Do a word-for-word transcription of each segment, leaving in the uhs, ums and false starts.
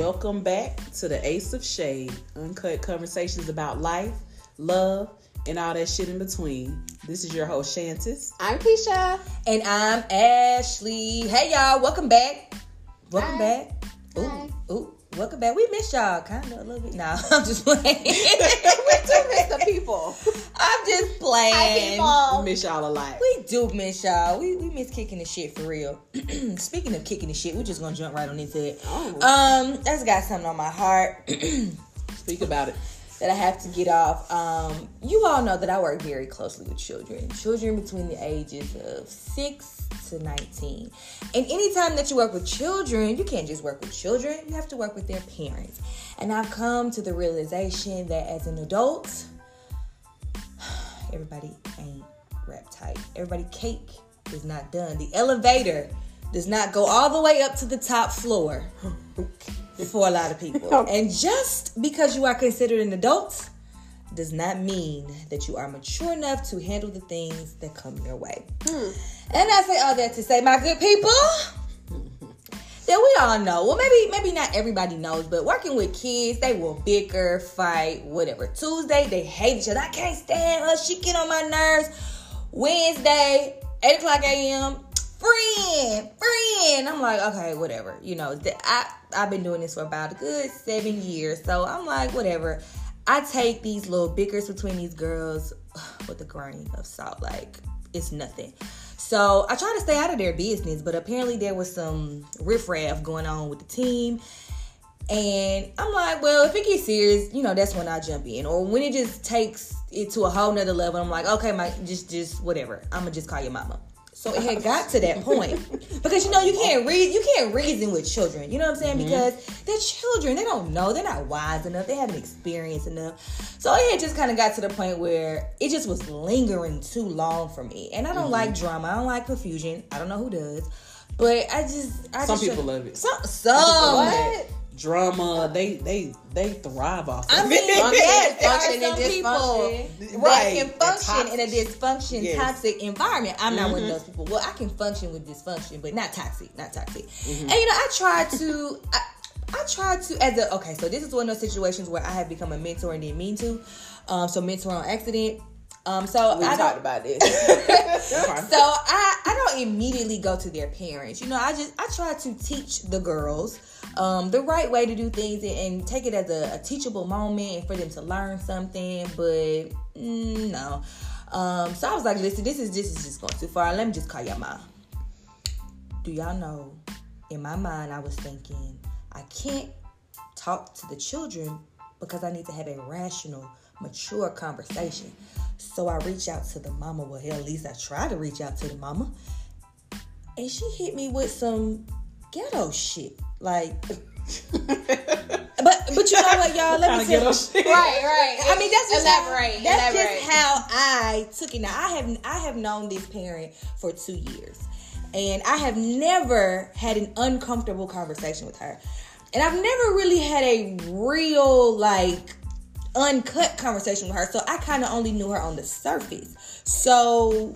Welcome back to the Ace of Shade, uncut conversations about life, love, and all that shit in between. This is your host, Shantis. I'm Keisha. And I'm Ashley. Hey, y'all. Welcome back. Welcome Hi. back. Ooh, Hi. ooh. Welcome back. We miss y'all kind of a little bit. Nah, I'm just playing. We do miss the people. I'm just playing. I involved. We miss y'all a lot. We do miss y'all. We we miss kicking the shit for real. Speaking of kicking the shit, we're just gonna jump right on into it. Oh. Um, that's got something on my heart. Speak about it. That I have to get off. Um, you all know that I work very closely with children. Children between the ages of six to nineteen. And anytime that you work with children, you can't just work with children. You have to work with their parents. And I've come to the realization that as an adult, everybody ain't wrapped tight. Everybody cake is not done. The elevator does not go all the way up to the top floor. For a lot of people. And just because you are considered an adult does not mean that you are mature enough to handle the things that come your way. Hmm. And I say all that to say, my good people, that we all know. Well, maybe maybe not everybody knows, but working with kids, they will bicker, fight, whatever. Tuesday, they hate each other. I can't stand her. She get on my nerves. Wednesday, eight o'clock a.m., Friend, friend. I'm like, okay, whatever. You know, th- I, I've been doing this for about a good seven years. So I'm like, whatever. I take these little bickers between these girls with a grain of salt. Like, it's nothing. So I try to stay out of their business. But apparently there was some riffraff going on with the team. And I'm like, well, if it gets serious, you know, that's when I jump in. Or when it just takes it to a whole nother level, I'm like, okay, my, just, just whatever. I'm going to just call your mama. So it had got to that point because, you know, you can't read, you can't reason with children. You know what I'm saying? Mm-hmm. Because they're children. They don't know. They're not wise enough. They haven't experienced enough. So it had just kind of got to the point where it just was lingering too long for me. And I don't mm-hmm. like drama. I don't like confusion. I don't know who does. But I just... I some, just people love it. Some, some, some people love it. Some... What? Drama, they they they thrive off of I mean, it. Yes, function and dysfunction. Right. They can function in a dysfunction, yes. toxic environment. I'm mm-hmm. not one of those people. Well, I can function with dysfunction, but not toxic, not toxic. Mm-hmm. And, you know, I try to, I, I try to, as a, okay, so this is one of those situations where I have become a mentor and didn't mean to. Um, so mentor on accident. Um, so we I talked about this. so I, I don't immediately go to their parents. You know, I just I try to teach the girls um, the right way to do things and, and take it as a, a teachable moment and for them to learn something. But mm, no, um, so I was like, listen, this is this is just going too far. Let me just call your mom. Do y'all know? In my mind, I was thinking I can't talk to the children because I need to have a rational, mature conversation. So I reach out to the mama. Well, hell, at least I try to reach out to the mama. And she hit me with some ghetto shit. Like, but but you know what, y'all? Let me tell you. Right, right. I mean, that's just elaborate. How, that's elaborate. just how I took it. Now, I have I have known this parent for two years, and I have never had an uncomfortable conversation with her, and I've never really had a real like. uncut conversation with her, so I kind of only knew her on the surface. So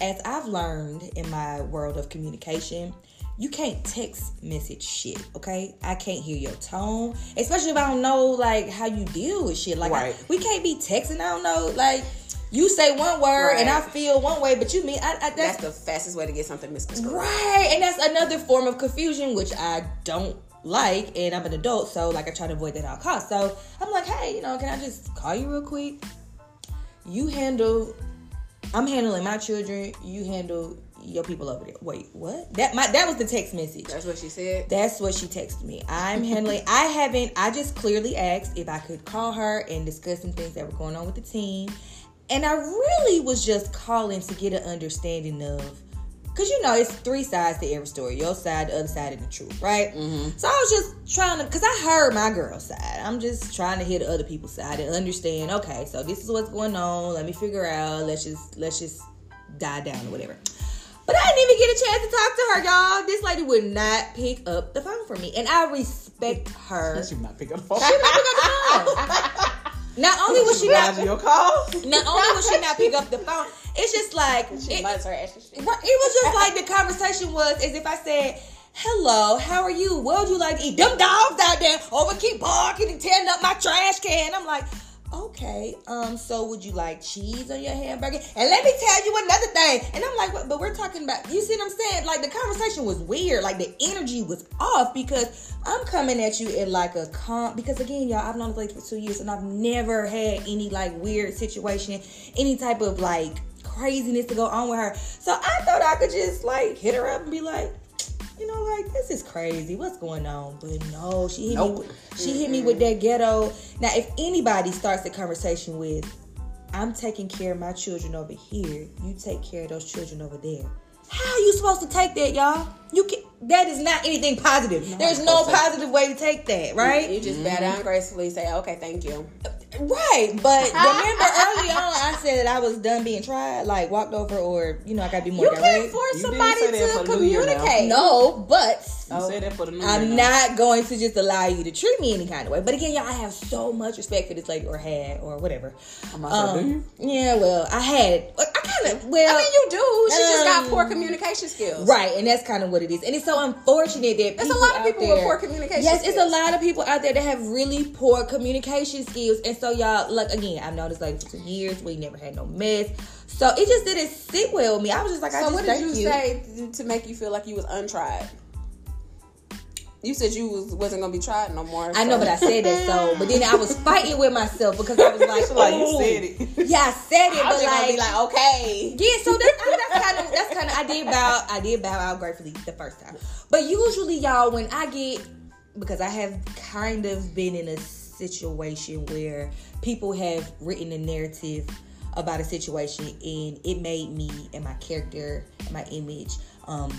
as I've learned in my world of communication, you can't text message shit, okay? I can't hear your tone, especially if I don't know like how you deal with shit. Like right. I, we can't be texting. I don't know, like you say one word right. and I feel one way, but you mean I, I, that's, that's the fastest way to get something misconstrued, right? And that's another form of confusion, which I don't like, and I'm an adult, so like I try to avoid that at all costs. So I'm like, hey, you know, can I just call you real quick? You handle, I'm handling my children. You handle your people over there. Wait, what? That my that was the text message. That's what she said. That's what she texted me. I'm handling. I haven't. I just clearly asked if I could call her and discuss some things that were going on with the team, and I really was just calling to get an understanding of. Because, you know, it's three sides to every story. Your side, the other side, and the truth, right? Mm-hmm. So I was just trying to... Because I heard my girl's side. I'm just trying to hear the other people's side and understand, okay, so this is what's going on. Let me figure out. Let's just let's just die down or whatever. But I didn't even get a chance to talk to her, y'all. This lady would not pick up the phone for me. And I respect her. She would not pick up the phone. She would not pick up the phone. Not only would she not your call? Not only would she not pick up the phone, it's just like she it, loves her ass. It was just like the conversation was as if I said, Hello, how are you? What would you like to eat? Them dogs out there over keep barking and tearing up my trash can. I'm like, okay, um, so would you like cheese on your hamburger? And let me tell you another thing. And I'm like, but we're talking about, you see what I'm saying? Like, the conversation was weird. Like, the energy was off because I'm coming at you in like a calm, because again, y'all, I've known this lady for two years and I've never had any like weird situation, any type of like craziness to go on with her. So I thought I could just like hit her up and be like, you know, like, this is crazy. What's going on? But no, she hit, nope. me, with, she hit me with that ghetto. Now, if anybody starts the conversation with, I'm taking care of my children over here, you take care of those children over there. How are you supposed to take that, y'all? You can, that is not anything positive. No, There's no positive to. way to take that, right? You, you just mm-hmm. bow down gracefully, say, okay, thank you. Right, but remember early on I said that I was done being tried, like walked over, or you know I gotta be more. You direct. Can't force you somebody to communicate. No, but you oh, said that for the new I'm year not now. Going to just allow you to treat me any kind of way. But again, y'all, I have so much respect for this lady, or had, or whatever. I'm also, um, do you? Yeah, well, I had. I kind of well. I mean, you do. She um, just got poor communication skills, right? And that's kind of what it is. And it's so unfortunate that there's a lot of people there, with poor communication. Yes, skills. Yes, it's a lot of people out there that have really poor communication skills, and so. Y'all, look, again, I've known this lady for two years. We never had no mess. So it just didn't sit well with me. I was just like, so I just thank you. So what did you say to make you feel like you was untried? You said you was, wasn't going to be tried no more. So. I know, but I said that, so. But then I was fighting with myself because I was like, oh. Like, you said it. Yeah, I said it, I but like. Be like, okay. Yeah, so that's, I, that's kind of, that's kind of, I did bow, I did bow out gratefully the first time. But usually, y'all, when I get, because I have kind of been in a situation where people have written a narrative about a situation and it made me and my character and my image um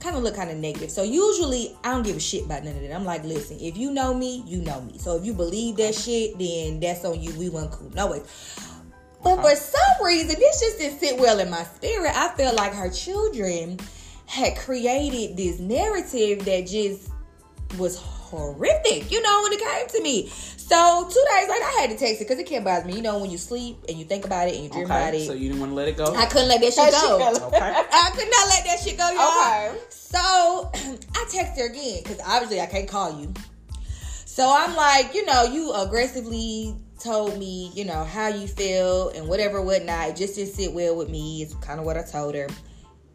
kind of look kind of negative. So usually I don't give a shit about none of that. I'm like, listen, if you know me, you know me. So if you believe that shit, then that's on you. We weren't cool. No way. But for some reason, this just didn't sit well in my spirit. I felt like her children had created this narrative that just was horrific, you know, when it came to me. So two days later, I had to text it because it can't bother me. You know, when you sleep and you think about it and you dream okay, about it. So you didn't want to let it go? I couldn't let that shit go. Okay. I could not let that shit go, y'all. Okay. So I text her again because obviously I can't call you. So I'm like, you know, you aggressively told me, you know, how you feel and whatever, whatnot. It just didn't sit well with me. It's kind of what I told her.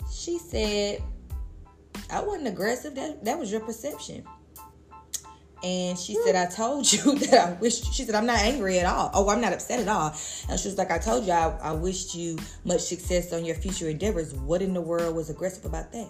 She said, I wasn't aggressive. That, that was your perception. And she said, I told you that I wished... She said, I'm not angry at all. Oh, I'm not upset at all. And she was like, I told you I, I wished you much success on your future endeavors. What in the world was aggressive about that?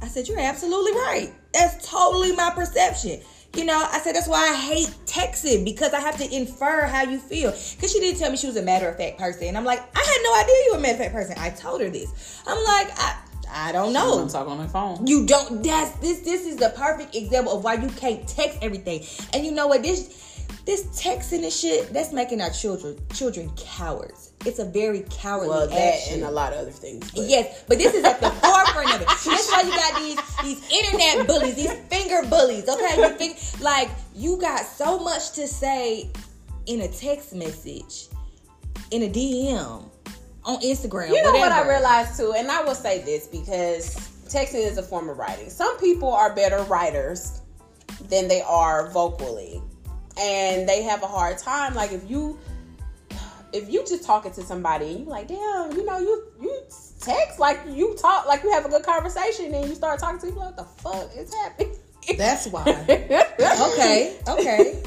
I said, you're absolutely right. That's totally my perception. You know, I said, that's why I hate texting, because I have to infer how you feel. Because she did tell me she was a matter-of-fact person. And I'm like, I had no idea you were a matter-of-fact person. I told her this. I'm like... I. I don't know. I'm talking on my phone. You don't. That's this. This is the perfect example of why you can't text everything. And you know what? This, this texting and shit. That's making our children children cowards. It's a very cowardly well, that action. And a lot of other things. But. Yes, but this is at the forefront of it. That's why you got these these internet bullies, these finger bullies. Okay, you think like you got so much to say in a text message, in a D M. On Instagram, you know whatever. What I realized too, and I will say this because texting is a form of writing. Some people are better writers than they are vocally, and they have a hard time. Like if you, if you just talking to somebody, and you like, damn, you know, you you text like you talk like you have a good conversation, and you start talking to people, like, what the fuck is happening? That's why. okay, okay.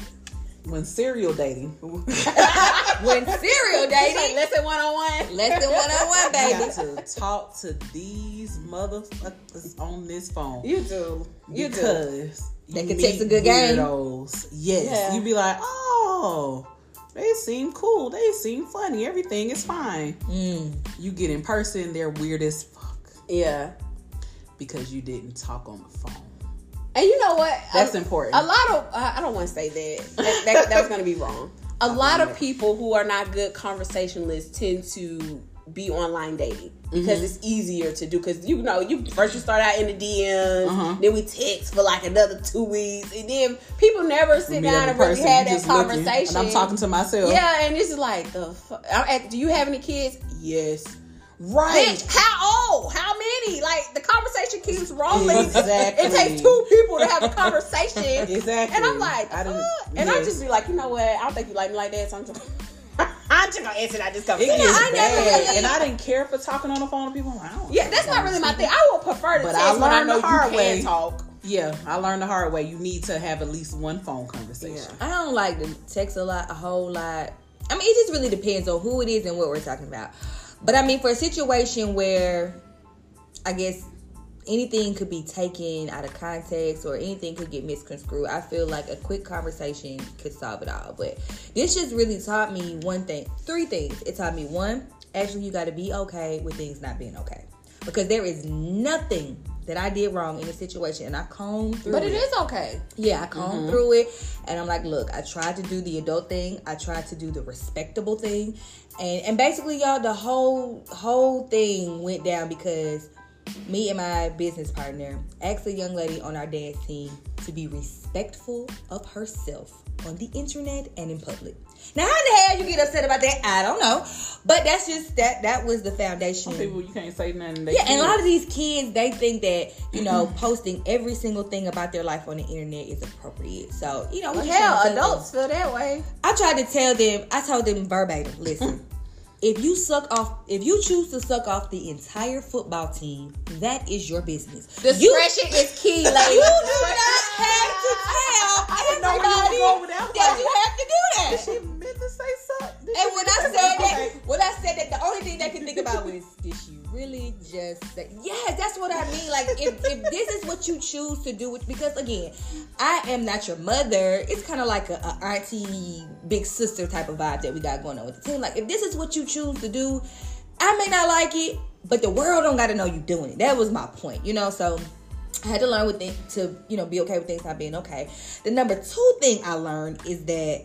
When serial dating. When serial dating. Lesson one oh one. Lesson one oh one, baby. You got to talk to these motherfuckers on this phone. You do. You because do. They you can text a good weirdos. Game. Yes. Yeah. You be like, oh, they seem cool. They seem funny. Everything is fine. Mm. You get in person, they're weird as fuck. Yeah. Because you didn't talk on the phone. And you know what? That's a, important. A lot of... Uh, I don't want to say that. That, that, that was going to be wrong. A I lot of it. People who are not good conversationalists tend to be online dating. Because mm-hmm. it's easier to do. Because, you know, you first you start out in the D Ms. Uh-huh. Then we text for like another two weeks. And then people never sit down and, and person, really had that conversation. Looking, and I'm talking to myself. Yeah, and it's like, the fuck? Do you have any kids? Yes. Right. Bitch, how old? How many? me. Like, the conversation keeps rolling. Exactly. It takes two people to have a conversation. Exactly. And I'm like, I didn't, and yes. I just be like, you know what? I don't think you like me like that. So I'm just, I'm just gonna answer that. I just come. You know, I never really, and I didn't care for talking on the phone to people. Like, I don't yeah, that's not really my thing. I would prefer to but text I when I know the hard you way. Talk. Yeah, I learned the hard way. You need to have at least one phone conversation. Yeah. I don't like to text a lot, a whole lot. I mean, it just really depends on who it is and what we're talking about. But I mean, for a situation where I guess anything could be taken out of context or anything could get misconstrued, I feel like a quick conversation could solve it all. But this just really taught me one thing, three things. It taught me one, actually, you got to be okay with things not being okay. Because there is nothing that I did wrong in the situation, and I combed through it. But it is okay. Yeah, I combed mm-hmm. through it, and I'm like, look, I tried to do the adult thing. I tried to do the respectable thing. And and basically, y'all, the whole whole thing went down because me and my business partner asked a young lady on our dance team to be respectful of herself on the internet and in public. Now, how the hell you get upset about that? I don't know. But that's just, that that was the foundation. Some people, you can't say nothing. They yeah, kids. And a lot of these kids, they think that, you know, posting every single thing about their life on the internet is appropriate. So, you know, well, hell, adults them. Feel that way. I tried to tell them, I told them verbatim, listen, if you suck off, if you choose to suck off the entire football team, that is your business. Discretion you, is key, ladies. You do not have to tell everybody that, that you have to do that. Did she meant to say something? And when I said that, when I said that, the only thing they can think about was, did she really just say? Yes, that's what I mean. Like, if, if this is what you choose to do, which, because again, I am not your mother. It's kind of like a, a auntie, big sister type of vibe that we got going on with the team. Like, if this is what you choose to do, I may not like it, but the world don't got to know you doing it. That was my point, you know. So I had to learn with it to, you know, be okay with things not being okay. The number two thing I learned is that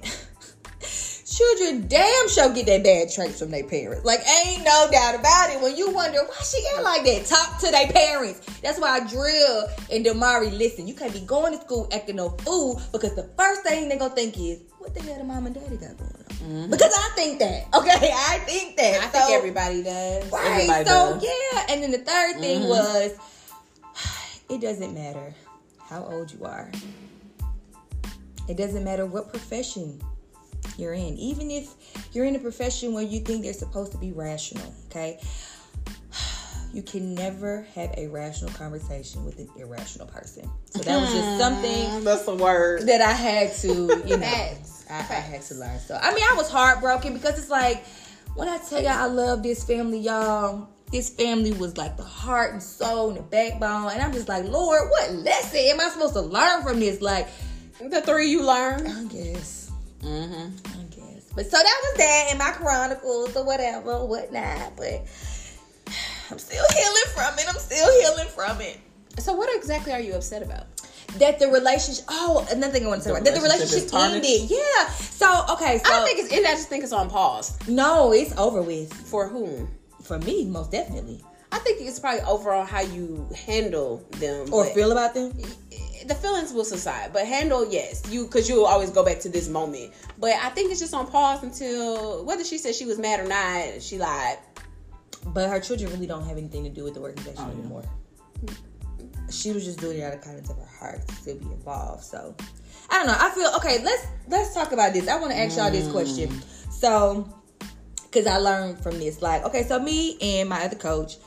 children damn sure get that bad traits from their parents. Like, ain't no doubt about it. When you wonder why she act like that, talk to their parents. That's why I drill and Amari, listen, you can't be going to school acting no fool, because the first thing they gonna think is, what the hell the mom and daddy got going on? Mm-hmm. Because I think that. Okay, I think that. I so, think everybody does. Right. Everybody so does. Yeah. And then the third thing mm-hmm. was, it doesn't matter how old you are. It doesn't matter what profession you're in. Even if you're in a profession where you think they're supposed to be rational, okay? You can never have a rational conversation with an irrational person. So that was just something. That's a word. That I had to, you know, I, I had to learn. So, I mean, I was heartbroken because it's like, when I tell y'all I love this family, y'all, this family was like the heart and soul and the backbone. And I'm just like, Lord, what lesson am I supposed to learn from this? Like, the three you learned? I guess. Mm-hmm. I guess. But so that was that in my chronicles or whatever, whatnot. But I'm still healing from it. I'm still healing from it. So what exactly are you upset about? That the relationship, oh, another thing I want to say about that the relationship ended. Yeah. So, okay. So, I don't think it's ended. I just think it's on pause. No, it's over with. For whom? For me, most definitely. I think it's probably overall how you handle them. Or feel about them? The feelings will subside. But handle, yes. you Because you'll always go back to this moment. But I think it's just on pause until, whether she said she was mad or not, she lied. But her children really don't have anything to do with the organization oh, anymore. No. She was just doing it out of kindness of her heart to still be involved. So, I don't know. I feel, okay, let's, let's talk about this. I want to ask y'all mm. this question. So... Because I learned from this. Like, okay, so me and my other coach,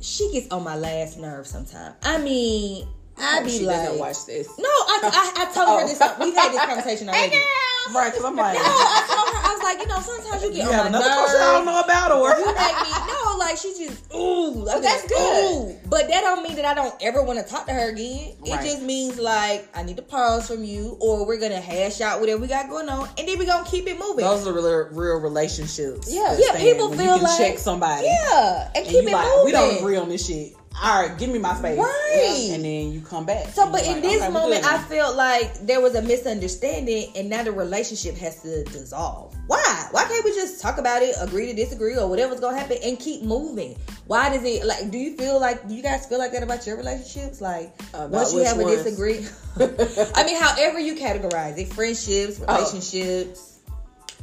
she gets on my last nerve sometimes. I mean, I oh, be she like... She doesn't watch this. No, I, I, I told oh. her this. We had this conversation already. Right, because I'm like... No, I told her, I was like, you know, sometimes you get you on my nerve. You have another coach I don't know about, or... You make me... No, like, she just, ooh. So that's good. Ooh. But that don't mean that I don't ever want to talk to her again. Right. It just means, like, I need to pause from you, or we're going to hash out whatever we got going on, and then we're going to keep it moving. Those are real, real relationships. Yeah, yeah, people feel you can like... check somebody. Yeah, and, and keep it like, moving. We don't agree on this shit. All right, give me my face. Right. And then you come back. So, but in like, this okay, moment, I felt like there was a misunderstanding, and now the relationship has to dissolve. Why? Why can't we just talk about it, agree to disagree, or whatever's going to happen, and keep moving? Why does it, like, do you feel like, do you guys feel like that about your relationships? Like, uh, once you have ones? a disagree, I mean, however you categorize it, friendships, relationships, oh.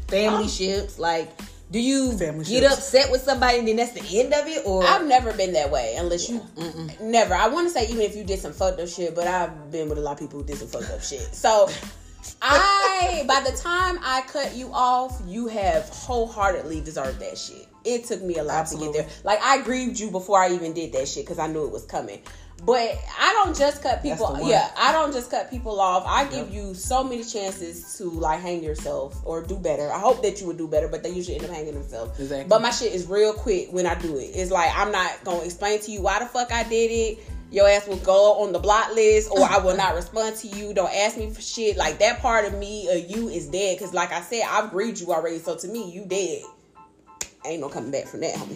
family ships, like... Do you Family get shows. upset with somebody and then that's the end of it? Or I've never been that way unless yeah. you Mm-mm. never. I want to say even if you did some fucked up shit, but I've been with a lot of people who did some fucked up shit. So I, by the time I cut you off, you have wholeheartedly deserved that shit. It took me a lot Absolutely. to get there. Like, I grieved you before I even did that shit because I knew it was coming. But I don't just cut people. Yeah, I don't just cut people off. I yep. give you so many chances to like hang yourself or do better. I hope that you would do better, but they usually end up hanging themselves. Exactly. But my shit is real quick when I do it. It's like I'm not gonna explain to you why the fuck I did it. Your ass will go on the block list, or I will not respond to you. Don't ask me for shit. Like, that part of me or you is dead. Cause like I said, I've grieved you already. So to me, you dead. Ain't no coming back from that, homie.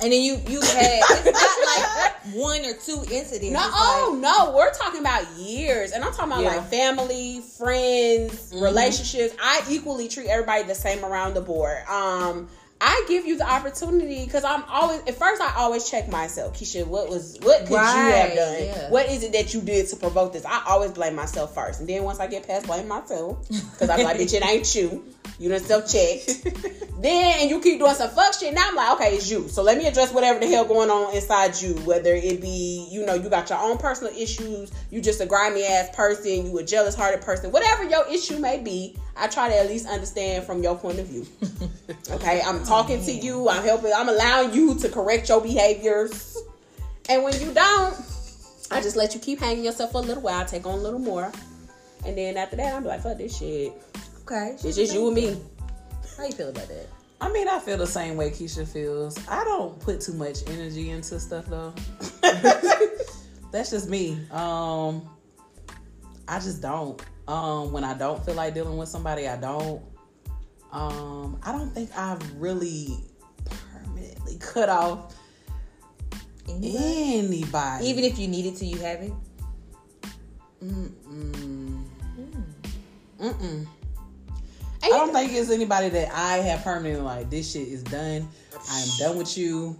And then you you had, it's not like one or two incidents. No, like, oh no, we're talking about years. And I'm talking about yeah. like family, friends, mm-hmm. relationships. I equally treat everybody the same around the board. Um, I give you the opportunity because I'm always, at first I always check myself. Keisha, what was, what could right. you have done? Yeah. What is it that you did to provoke this? I always blame myself first. And then once I get past blame myself, because I'm like, bitch, it ain't you. You done self-checked. Then, and you keep doing some fuck shit. Now I'm like, okay, it's you. So let me address whatever the hell going on inside you. Whether it be, you know, you got your own personal issues. You just a grimy ass person. You a jealous hearted person. Whatever your issue may be, I try to at least understand from your point of view. Okay, I'm talking oh, to you. I'm helping. I'm allowing you to correct your behaviors. And when you don't, I just let you keep hanging yourself for a little while. I take on a little more. And then after that, I'm like, fuck this shit. Okay. It's just you and me. How you feel about that? I mean, I feel the same way Keisha feels. I don't put too much energy into stuff, though. That's just me. Um, I just don't. Um, when I don't feel like dealing with somebody, I don't. Um, I don't think I've really permanently cut off anybody. anybody. Even if you needed to, you haven't? Mm-mm. Mm. Mm-mm. I don't think it's anybody that I have permanently like, this shit is done. I'm done with you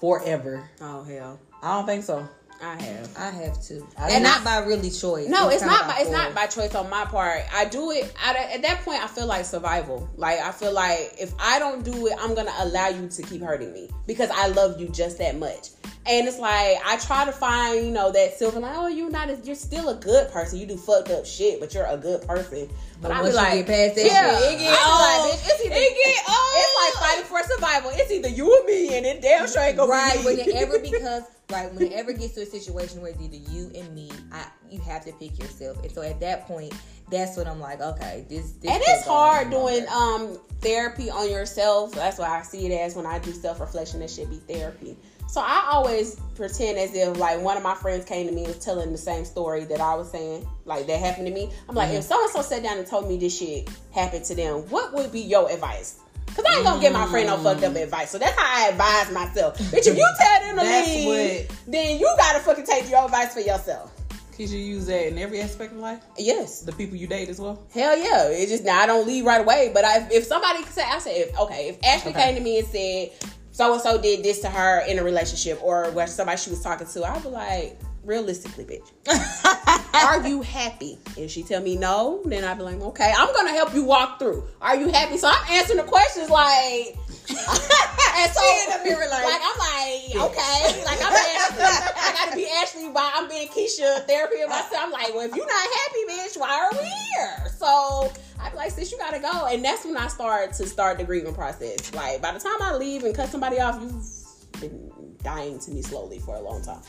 forever. Oh, hell. I don't think so. I have. I have to. I and not by really choice. No, it's, it's not by, by it's not by choice on my part. I do it. I, at that point, I feel like survival. Like, I feel like if I don't do it, I'm going to allow you to keep hurting me because I love you just that much. And it's like, I try to find, you know, that silver, like, oh, you're not, a, you're still a good person. You do fucked up shit, but you're a good person. But, but I be like, past that yeah, shit, it get old. Like, it's, either, it get old. It's like fighting for survival. It's either you or me, and it damn sure ain't gonna right, be me. Right, whenever because, right, when it ever gets to a situation where it's either you and me, I, you have to pick yourself. And so at that point, that's what I'm like, okay, this, this. And it's hard doing um, therapy on yourself. That's why I see it as when I do self-reflection, that should be therapy. So I always pretend as if, like, one of my friends came to me and was telling the same story that I was saying, like, that happened to me. I'm like, mm-hmm. if so-and-so sat down and told me this shit happened to them, what would be your advice? Because I ain't going to give my friend no fucked up advice. So that's how I advise myself. Bitch, if you tell them to that's leave, what... then you got to fucking take your advice for yourself. Could you use that in every aspect of life? Yes. The people you date as well? Hell yeah. It's just, now I don't leave right away. But I, if somebody said, I said, if, okay, if Ashley okay. came to me and said, so-and-so did this to her in a relationship or where somebody she was talking to, I'd be like, realistically, bitch, are you happy? And she tell me no, then I'd be like, okay, I'm going to help you walk through. Are you happy? So I'm answering the questions like... and so, she in the mirror like, like I'm like, okay, like I'm Ashley. I gotta be Ashley while I'm being Keisha therapy of myself. I'm like, well, if you're not happy, bitch, why are we here? So I'm like, sis, you gotta go, and that's when I start to start the grieving process. Like, by the time I leave and cut somebody off, you've been dying to me slowly for a long time.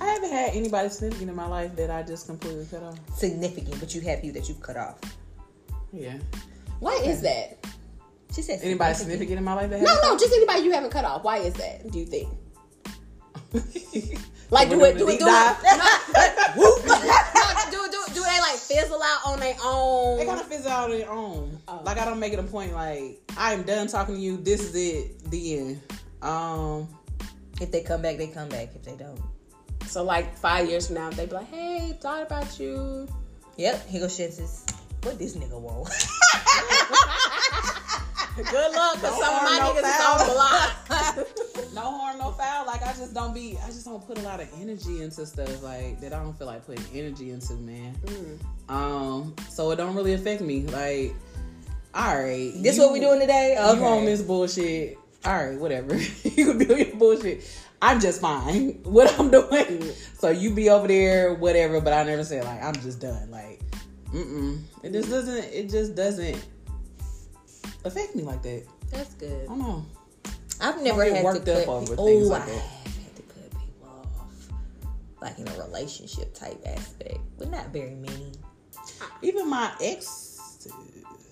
I haven't had anybody significant in my life that I just completely cut off. Significant, but you have you that you've cut off. Yeah. What okay. is that? She said anybody significant in my life that no no just anybody you haven't cut off. Why is that, do you think? Like, do it do it do it do they like fizzle out on their own? They gotta fizzle out on their own. Oh. Like, I don't make it a point like I'm done talking to you, this is it, the end. Um if they come back, they come back. If they don't, so like five years from now, they be like, hey, thought about you. Yep, here goes Shensis. What this nigga want? Good luck, because no some of my no niggas foul. Is on block. No harm, no foul. Like, I just don't be, I just don't put a lot of energy into stuff, like, that I don't feel like putting energy into, man. Mm. Um, so it don't really affect me. Like, all right. This you, what we doing today? I'm okay. on this bullshit. All right, whatever. You can do your bullshit. I'm just fine. What I'm doing. So you be over there, whatever. But I never said like I'm just done. Like, mm-mm. It just doesn't. It just doesn't affect me like that. That's good. I don't know. I've never had worked to up cut over things like that. I've had to cut people off, like in a relationship type aspect, but not very many. Even my ex,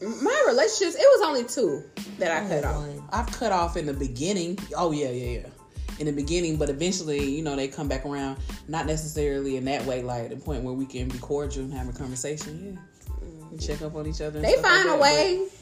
my relationships, it was only two that I cut off. I've cut off in the beginning. Oh yeah, yeah, yeah. In the beginning, but eventually, you know, they come back around. Not necessarily in that way, like at the point where we can be cordial and have a conversation. Yeah, we check up on each other. And they find like a way. But,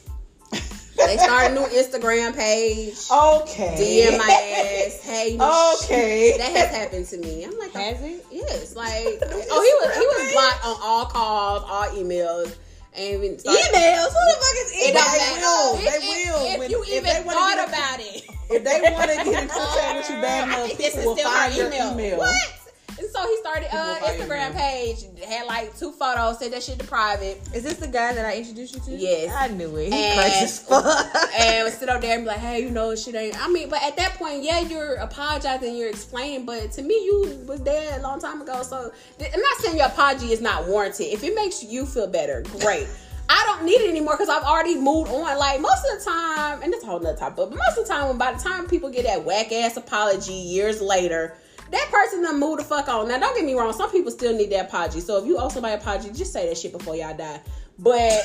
they start a new Instagram page. Okay. D M my ass. Hey, you know, okay. Shit, that has happened to me. I'm like, has it? Yes. Like, oh, he was he was blocked on all calls, all emails, and even started, emails. Who the fuck is emails? They will. They if, will. If, when, if you if even thought get, about it, if they want to get in contact with you bad enough, people will find your email. email. What? And so he started an uh, Instagram page, had like two photos, said that shit to private. Is this the guy that I introduced you to? Yes. I knew it. He crazy as fuck. And would sit up there and be like, hey, you know, shit ain't. I mean, but at that point, yeah, you're apologizing, you're explaining, but to me, you was dead a long time ago. So I'm not saying your apology is not warranted. If it makes you feel better, great. I don't need it anymore because I've already moved on. Like, most of the time, and that's a whole nother topic, but most of the time, when by the time people get that whack-ass apology years later, that person done moved the fuck on. Now, don't get me wrong. Some people still need that apology. So, if you owe somebody an apology, just say that shit before y'all die. But...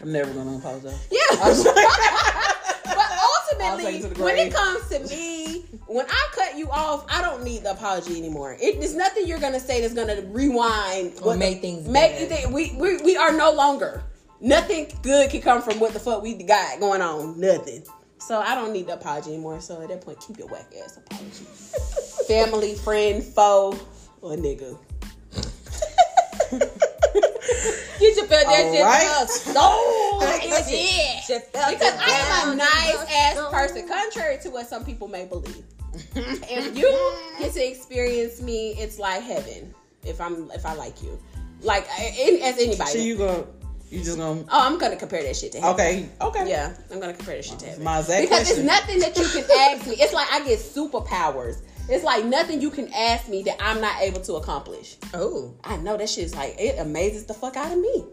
I'm never going to apologize. Yeah. But ultimately, when it comes to me, when I cut you off, I don't need the apology anymore. It, there's nothing you're going to say that's going to rewind. Or what, make things make th- we, we We are no longer. Nothing good can come from what the fuck we got going on. Nothing. So, I don't need the apology anymore. So, at that point, keep your whack ass apology. Family, friend, foe, or nigga. You just felt that shit right. So it did. Because I am a nice ass soul. person, contrary to what some people may believe. If you get to experience me, it's like heaven. If I'm, if I like you, like in, as anybody. So you gonna, you just gonna? Oh, I'm gonna compare that shit to heaven. Okay, okay. Yeah, I'm gonna compare that shit to heaven. My exact because question. It's nothing that you can ask me. It's like I get superpowers. It's like nothing you can ask me that I'm not able to accomplish. Oh. I know that shit's like, it amazes the fuck out of me.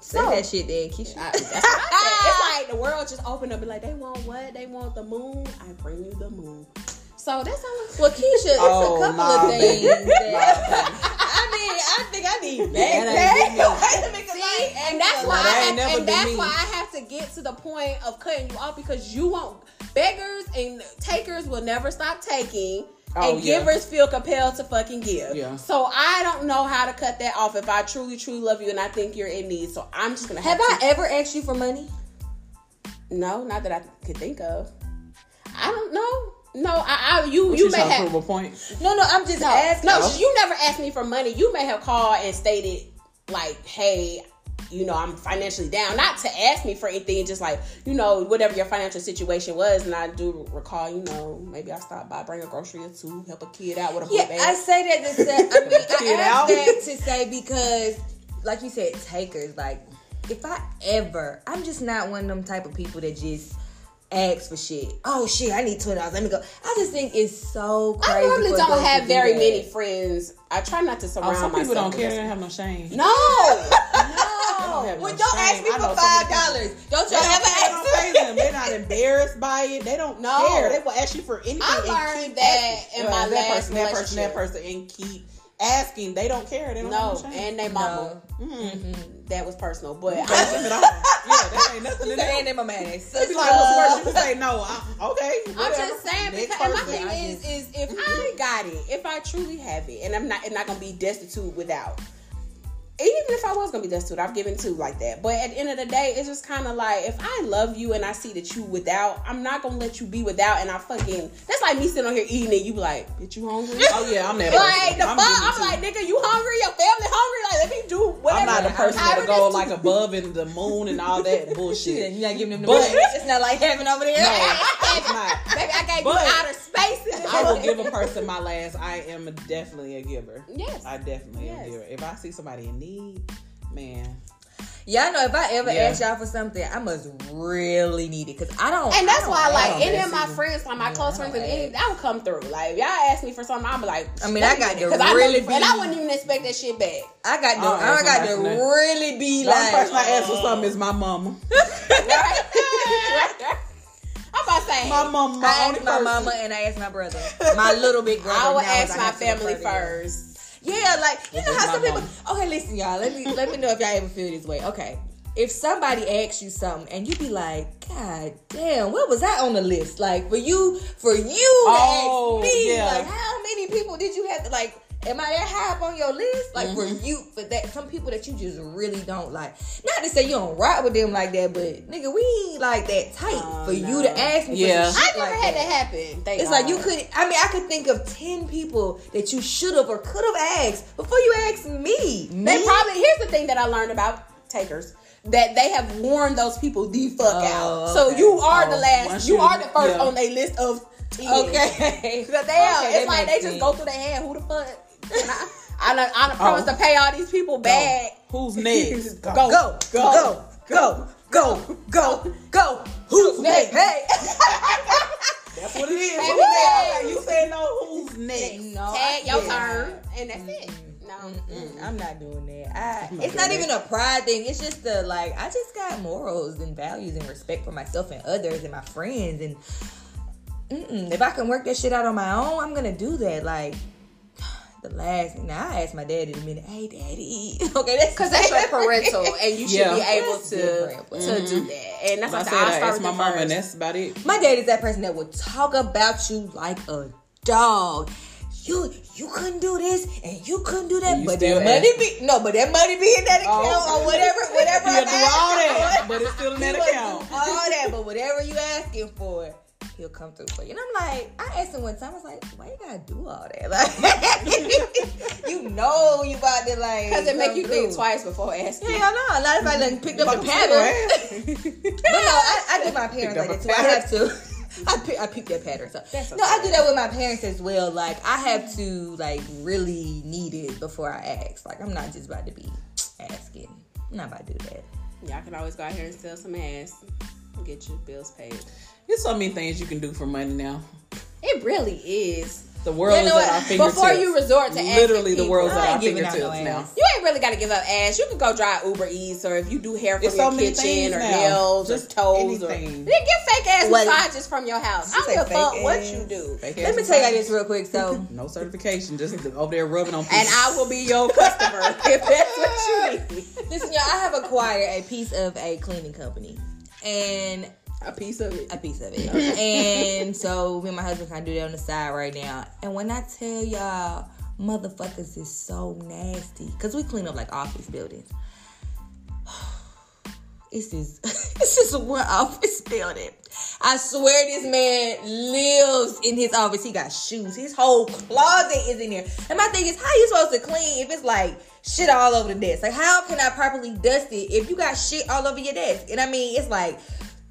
Say so, that shit then, Keisha. I, that's what I said. It's like the world just opened up and like, they want what? They want the moon? I bring you the moon. So that's how, well, Keisha, it's oh, a couple my of things. That, I mean, I think I need that. And that's why I have, and that's why I have to get to the point of cutting you off because you won't, beggars and takers will never stop taking. Oh, and yeah. Givers feel compelled to fucking give. Yeah. So I don't know how to cut that off if I truly, truly love you and I think you're in need. So I'm just gonna have, have to. I ever asked you for money? No, not that I could think of. I don't know. No, I, I you what you, you may have. Prove a point? No, no, I'm just no, asking. No, you never asked me for money. You may have called and stated like, "Hey, you know, I'm financially down." Not to ask me for anything, just like, you know, whatever your financial situation was. And I do recall, you know, maybe I stopped by, bring a grocery or two, help a kid out with a yeah, bag. I say that to say, I mean, I ask that to say because, like you said, takers. Like, if I ever, I'm just not one of them type of people that just ask for shit. Oh, shit, I need twenty dollars. Let me go. I just think it's so crazy. I normally don't have very many friends. I try not to surround myself. Oh, some people don't care. They don't have no shame. No. No. Well, no don't shame. Ask me for five dollars. Don't you ever ask me? Them. They're not embarrassed by it. They don't no. care. They will ask you for anything. I learned that asking. in well, my that last person, that person, that person, and keep asking. They don't care. They don't no, no and they mama. No. Mm-hmm. Mm-hmm. That was personal, but I, yeah, that ain't nothing. That ain't in my man. It's like what's worse. You say no. I, okay, whatever. I'm just saying. Next because person, and my thing is, is if I got it, if I truly have it, and I'm not, I'm not gonna be destitute without. Even if I was going to be destitute, I've given to like that. But at the end of the day, it's just kind of like, if I love you and I see that you without, I'm not going to let you be without. And I fucking, that's like me sitting on here eating and you be like, bitch, you hungry? Oh, yeah, I'm that like, person. The I'm, fuck? I'm like, nigga, you hungry? Your family hungry? Like, let me do whatever. I'm not the person that go like do. above and the moon and all that bullshit. You're not giving them the money. It's not like heaven over there. No, it's not. Baby, I gave you outer space. I will give a person my last. I am definitely a giver. Yes. I definitely yes. am a giver. If I see somebody in need, man. Y'all know if I ever yeah. ask y'all for something, I must really need it because I don't. And that's I don't, why, like, I any of my friends, like my yeah, close friends, and I would come through. Like, if y'all ask me for something, I'm like, I mean, I got to really be, and I wouldn't even expect that shit back. I got to, oh, I got to really be the like. The first I ask for something is my mama. I'm about to say, my mama, my I asked my person. mama, and I asked my brother, my little big brother. I would ask my family first. Yeah, like, you know how some people... Okay, listen, y'all. Let me let me know if y'all ever feel this way. Okay. If somebody asks you something and you be like, God damn, what was that on the list? Like, for you, for you oh, to ask me, yeah. like, how many people did you have to, like... Am I that high up on your list? Like, mm-hmm. for you, for that, some people that you just really don't like. Not to say you don't ride with them like that, but, nigga, we ain't like that tight oh, for no. you to ask me yeah. for some shit I never like had that, that happen. They it's are. Like, you could, I mean, I could think of ten people that you should have or could have asked before you asked me. me. They probably, here's the thing that I learned about takers. That they have worn those people the fuck oh, out. So okay. you are oh, the last, you, you are the first yeah. on their list of ten. Okay. But they are, okay, it's like they sense. Just go through their head, who the fuck? And I, I, done, I done promised oh. to pay all these people back. Go. Who's next? Go, go, go, go, go, go, go. Who's next? Hey. That's what it is. Who's next? Like, you said no. Who's next? No, Tag your yeah. turn, and that's it. No, Mm-mm. I'm not doing that. I, not it's not that. even a pride thing. It's just the like. I just got morals and values and respect for myself and others and my friends. And mm-mm. if I can work that shit out on my own, I'm gonna do that. Like. The last thing. Now, I asked my daddy in a minute, hey, daddy. Okay, that's because that's your parental, and you should yeah. be able to, to do that. And that's why I said I asked my mom, and that's about it. My daddy's that person that will talk about you like a dog. You you couldn't do this, and you couldn't do that, but that money be no, but that money be in that account oh, or whatever, whatever. You do all that, but it's still in that account. All that, but whatever you asking for. He'll come through for you. And I'm like, I asked him one time, I was like, why you gotta do all that? Like, you know you about to like... Because it make you through. think twice before asking. Yeah, I know. A lot of times I done picked up a pattern. But no, I, I do my parents like that too. I have to... I pick, I pick that pattern. So. That's okay. No, I do that with my parents as well. Like, I have to, like, really need it before I ask. Like, I'm not just about to be asking. I'm not about to do that. Y'all can always go out here and sell some ass and get your bills paid. There's so many things you can do for money now. It really is. The world you know is at our fingertips. Before you resort to literally, people, the world's at our fingertips no now. You ain't really got to give up ass. You can go drive Uber Eats, or if you do hair from it's your so kitchen, or now. nails, just or toes, anything. Or then get fake ass what? massages from your house. I don't give a fuck ass. what you do. Fake Let me tell you like this real quick. So no certification, just over there rubbing on people. And I will be your customer if that's what you need. Listen, y'all. I have acquired a piece of a cleaning company, and. A piece of it. A piece of it. Okay. And so me and my husband kind of do that on the side right now. And when I tell y'all, motherfuckers is so nasty. Because we clean up like office buildings. It's just, it's just one office building. I swear this man lives in his office. He got shoes. His whole closet is in there. And my thing is, how you supposed to clean if it's like shit all over the desk? Like, how can I properly dust it if you got shit all over your desk? And I mean, it's like...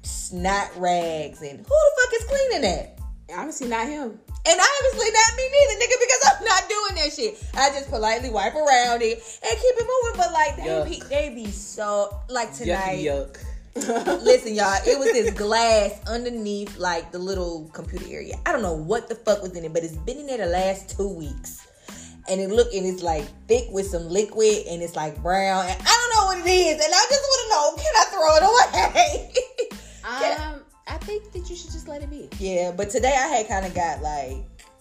snot rags, and who the fuck is cleaning that? Obviously not him, and obviously not me neither, nigga, because I'm not doing that shit. I just politely wipe around it and keep it moving. But like, they be, they be so like tonight. Yuck. yuck. Listen, y'all, it was this glass underneath like the little computer area. I don't know what the fuck was in it, but it's been in there the last two weeks. And it look and it's like thick with some liquid, and it's like brown, and I don't know what it is, and I just want to know, can I throw it away? Um, I think that you should just let it be. Yeah, but today I had kind of got like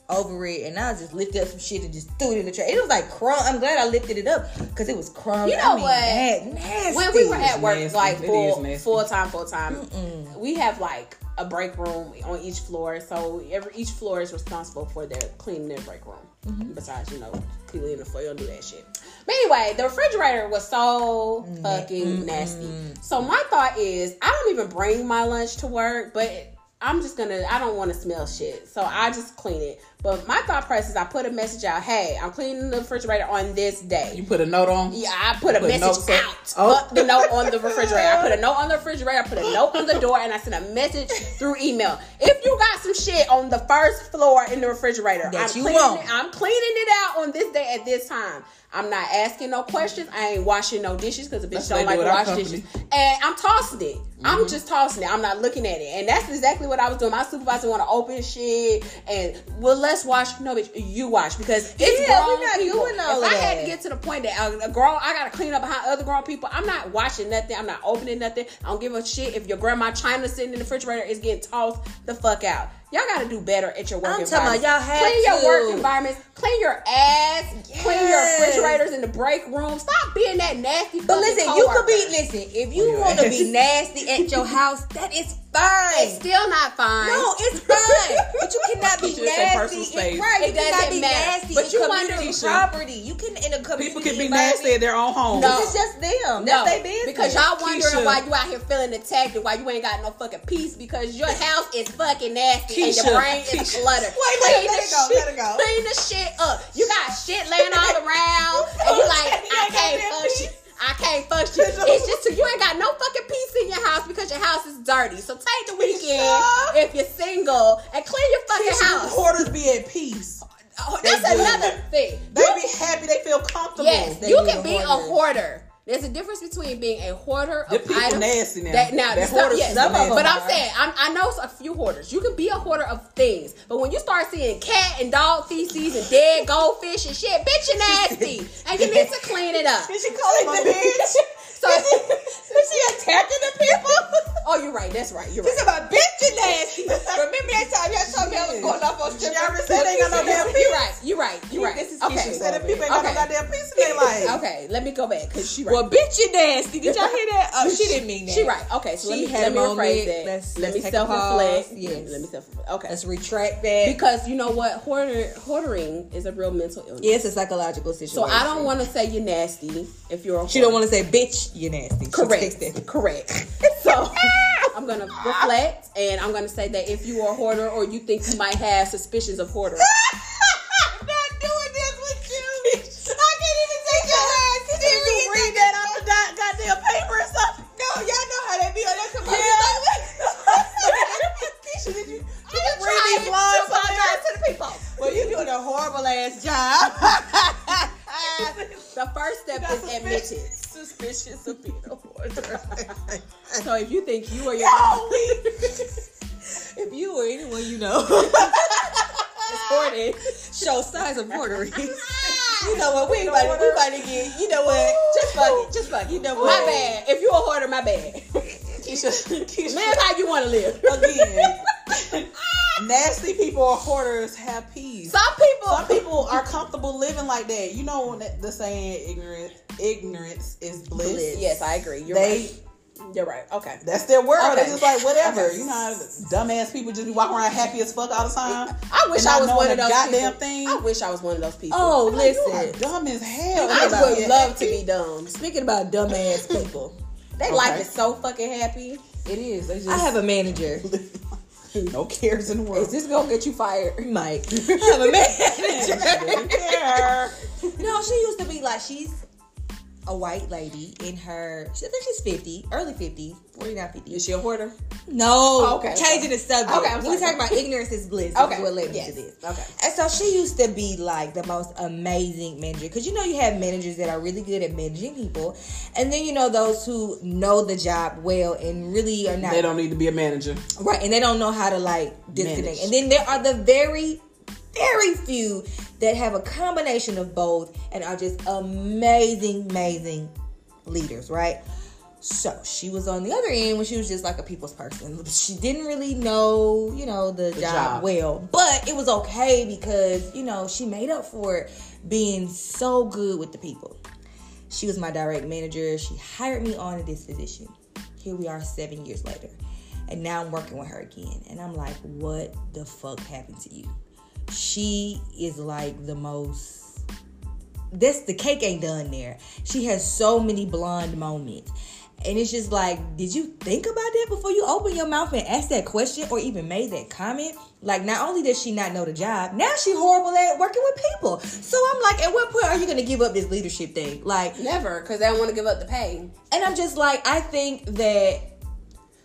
over it, and I just lifted up some shit and just threw it in the trash. It was like crumb. I'm glad I lifted it up because it was crumb. You know I mean, what? Nasty. When we were at work, nasty. like full, full time, full time, Mm-mm. we have like a break room on each floor, so every each floor is responsible for their cleaning their break room. Mm-hmm. Besides, you know, cleaning the floor, you don't do that shit. But anyway, the refrigerator was so fucking mm-hmm. nasty. So my thought is, I don't even bring my lunch to work, but I'm just gonna, I don't want to smell shit. So I just clean it. But my thought process, I put a message out. Hey, I'm cleaning the refrigerator on this day. You put a note on? Yeah, I put you a put message a out. Oh. Put the note on the refrigerator. I put a note on the refrigerator. I put a note on the door, and I sent a message through email. If you got some shit on the first floor in the refrigerator, that I'm, you cleaning it, I'm cleaning it out on this day at this time. I'm not asking no questions. I ain't washing no dishes because a bitch that's don't like to wash dishes. And I'm tossing it. Mm-hmm. I'm just tossing it. I'm not looking at it. And that's exactly what I was doing. My supervisor want to open shit and, well, let's wash. No, bitch, you wash because it's yeah, grown we're not people. Doing all if that. I had to get to the point that I, a grown, I got to clean up behind other grown people. I'm not washing nothing. I'm not opening nothing. I don't give a shit if your grandma china sitting in the refrigerator is getting tossed the fuck out. Y'all got to do better at your work I'm environment. Y'all have clean to. Your work environment. Clean your ass. Yes. Clean your refrigerators in the break room. Stop being that nasty. But listen, co-worker. You could be, listen, if you want to be nasty at your house, that is fine. It's still not fine. No, it's fine. But you cannot be nasty in right. It you doesn't be matter. Nasty but in you community property. You can in a community. People can be nasty at their own home. No. It's just them. No. That's their business. Because y'all wondering Keisha. Why you out here feeling attacked and why you ain't got no fucking peace because your house is fucking nasty. And your brain is Keisha. Cluttered. Wait, wait, clean let it go, let it go. Clean the shit up. You got shit laying all around, and you like, I can't fuck you. I can't fuck you. It's just you ain't got no fucking peace in your house because your house is dirty. So take the weekend Keisha. If you're single and clean your fucking Keisha house. Quarters be at peace. Oh, that's they another do. Thing. They you, be happy. They feel comfortable. Yes, you can be a hoarder. There's a difference between being a hoarder of people items. Nasty now. That, now that some, yes, some nasty. Of them but I'm saying, I'm, I know a few hoarders. You can be a hoarder of things. But when you start seeing cat and dog feces and dead goldfish and shit, bitch, you're nasty. And you need to clean it up. Did she call it the bitch? So, is, she, is she attacking the people? Oh, you're right. That's right. You're right. She's about bitch and nasty. Remember that time y'all showed me I was going off on strip? Y'all said they ain't got no damn peace. You're right. You're right. You're right. This is okay. She said the people ain't okay. Got no goddamn peace in their life. Okay. Let me go back because she right. Well, bitch and nasty. Did y'all hear that? Oh, she didn't mean that. She right. Okay. So she let me, let me rephrase that. Let's, let, let's me self-reflect. Yes. Let me self-reflect. Okay. Let's retract that. Because you know what? Hoarder, hoardering is a real mental illness. Yeah, it's a psychological situation. So I don't want to say you're nasty if you're a hoarder. She don't want to say bitch. You're nasty. Correct. Correct. So I'm gonna reflect, and I'm gonna say that if you are a hoarder or you think you might have suspicions of hoarder, I'm not doing this with you. I can't even take your ass. Did you read, read that off the god, goddamn paper or something? No, y'all know how that be on that computer. Keisha, did you? Did you read these lines to the people? Well, you're doing a horrible ass job. The first step is admitting. Suspicious of being a hoarder. So if you think you or your no. If you or anyone you know is hoarding, show signs of hoardering. You know what? We about to, we about to get. You know what? Just fuck it. Just fuck it. You know what? My bad. If you a hoarder, my bad. Keisha, Keisha. Live how you want to live. Again. Nasty people or hoarders have peace. Some people, some people are comfortable living like that. You know the saying, ignorance, ignorance is bliss. bliss. Yes, I agree. You're they, right. You're right. Okay, that's their world. Okay. They're just like whatever. Okay. You know, how dumbass people just be walking around happy as fuck all the time. I wish I was one of those goddamn people. Thing. I wish I was one of those people. Oh, like, listen, you are dumb as hell. I would love happy. To be dumb. Speaking about dumbass people, they okay. Life is so fucking happy. It is. They just, I have a manager. No cares in the world. Is this gonna get you fired, Mike? I'm a manager. No, she used to be like she's a white lady in her. I think she's fifty, early fifties, forty-nine, fifty. Is she a hoarder? No. Oh, okay. Changing the subject. Okay. I'm sorry. We talking about ignorance is bliss. Okay. What led me to this? Okay. And so she used to be like the most amazing manager because you know you have managers that are really good at managing people, and then you know those who know the job well and really are not. They don't need to be a manager, right? And they don't know how to like disconnect. Manage. And then there are the very. Very few that have a combination of both and are just amazing, amazing leaders, right? So she was on the other end when she was just like a people's person. She didn't really know, you know, the, the job, job well, but it was okay because, you know, she made up for it being so good with the people. She was my direct manager. She hired me on to this position. Here we are seven years later. And now I'm working with her again. And I'm like, what the fuck happened to you? She is like the most, that's the cake ain't done there. She has so many blonde moments. And it's just like, did you think about that before you open your mouth and ask that question or even made that comment? Like, not only does she not know the job, now she horrible at working with people. So I'm like, at what point are you going to give up this leadership thing? Like, never, because they don't want to give up the pay. And I'm just like, I think that...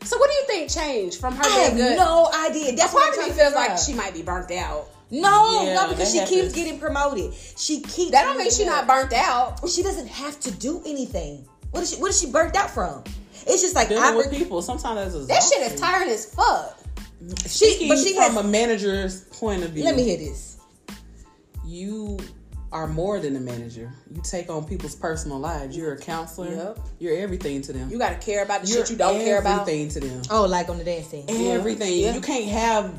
So what do you think changed from her being good? I have no idea. That's why she feels like she might be burnt out. No, yeah, no, because she happens. keeps getting promoted. She keeps... That don't mean she's not burnt out. She doesn't have to do anything. What is she? What is she burnt out from? It's just like dealing with people. Sometimes that's that shit is tiring as fuck. She, but she from has, a manager's point of view. Let me hear this. You are more than a manager. You take on people's personal lives. You're a counselor. Yep. You're everything to them. You gotta care about the You're shit you don't care about. Everything to them. Oh, like on the dance scene. Everything. Yeah. You can't have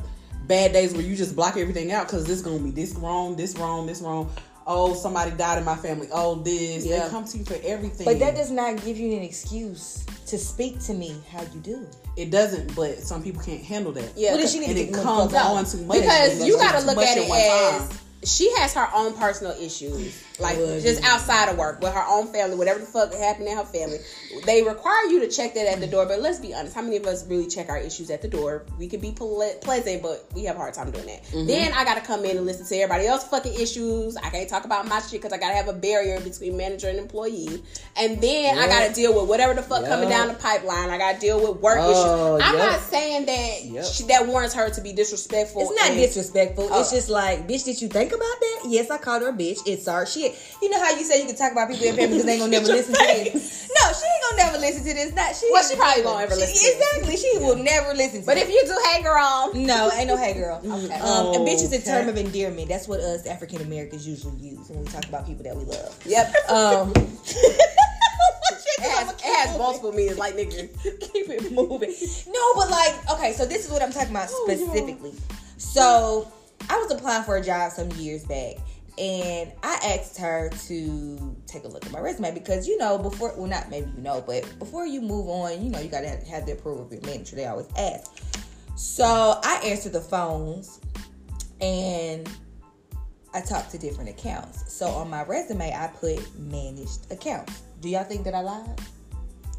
bad days where you just block everything out because this gonna be this wrong, this wrong, this wrong. Oh, somebody died in my family. Oh, this. Yeah. They come to you for everything. But that does not give you an excuse to speak to me how you do. It doesn't, but some people can't handle that. Yeah. Well, she need and to it comes on too much. Because you got to look at it as time. She has her own personal issues. Like, Would just you. outside of work, with her own family, whatever the fuck happened in her family. They require you to check that at the door, but let's be honest. How many of us really check our issues at the door? We can be pleasant, but we have a hard time doing that. Mm-hmm. Then I got to come in and listen to everybody else's fucking issues. I can't talk about my shit because I got to have a barrier between manager and employee. And then yep. I got to deal with whatever the fuck yep. coming down the pipeline. I got to deal with work oh, issues. I'm yep. not saying that yep. she, that warrants her to be disrespectful. It's not and, disrespectful. Uh, it's just like, bitch, did you think about that? Yes, I called her a bitch. It's our shit. You know how you say you can talk about people in family because they ain't gonna never listen face. to this. No, she ain't gonna never listen to this. Not she. Well, she probably won't ever listen. She, to exactly, this. she yeah. will never listen. to But that. If you do, hey girl. No, ain't no hey girl. Okay. Um, and bitch is a term of endearment. That's what us African Americans usually use when we talk about people that we love. Yep. Um, it has, it has multiple meanings. Like nigga, keep it moving. No, but like, okay, so this is what I'm talking about oh, specifically. Yeah. So I was applying for a job some years back. And I asked her to take a look at my resume because, you know, before, well, not maybe you know, but before you move on, you know, you got to have, have the approval of your manager. They always ask. So I answered the phones and I talked to different accounts. So on my resume, I put managed accounts. Do y'all think that I lied?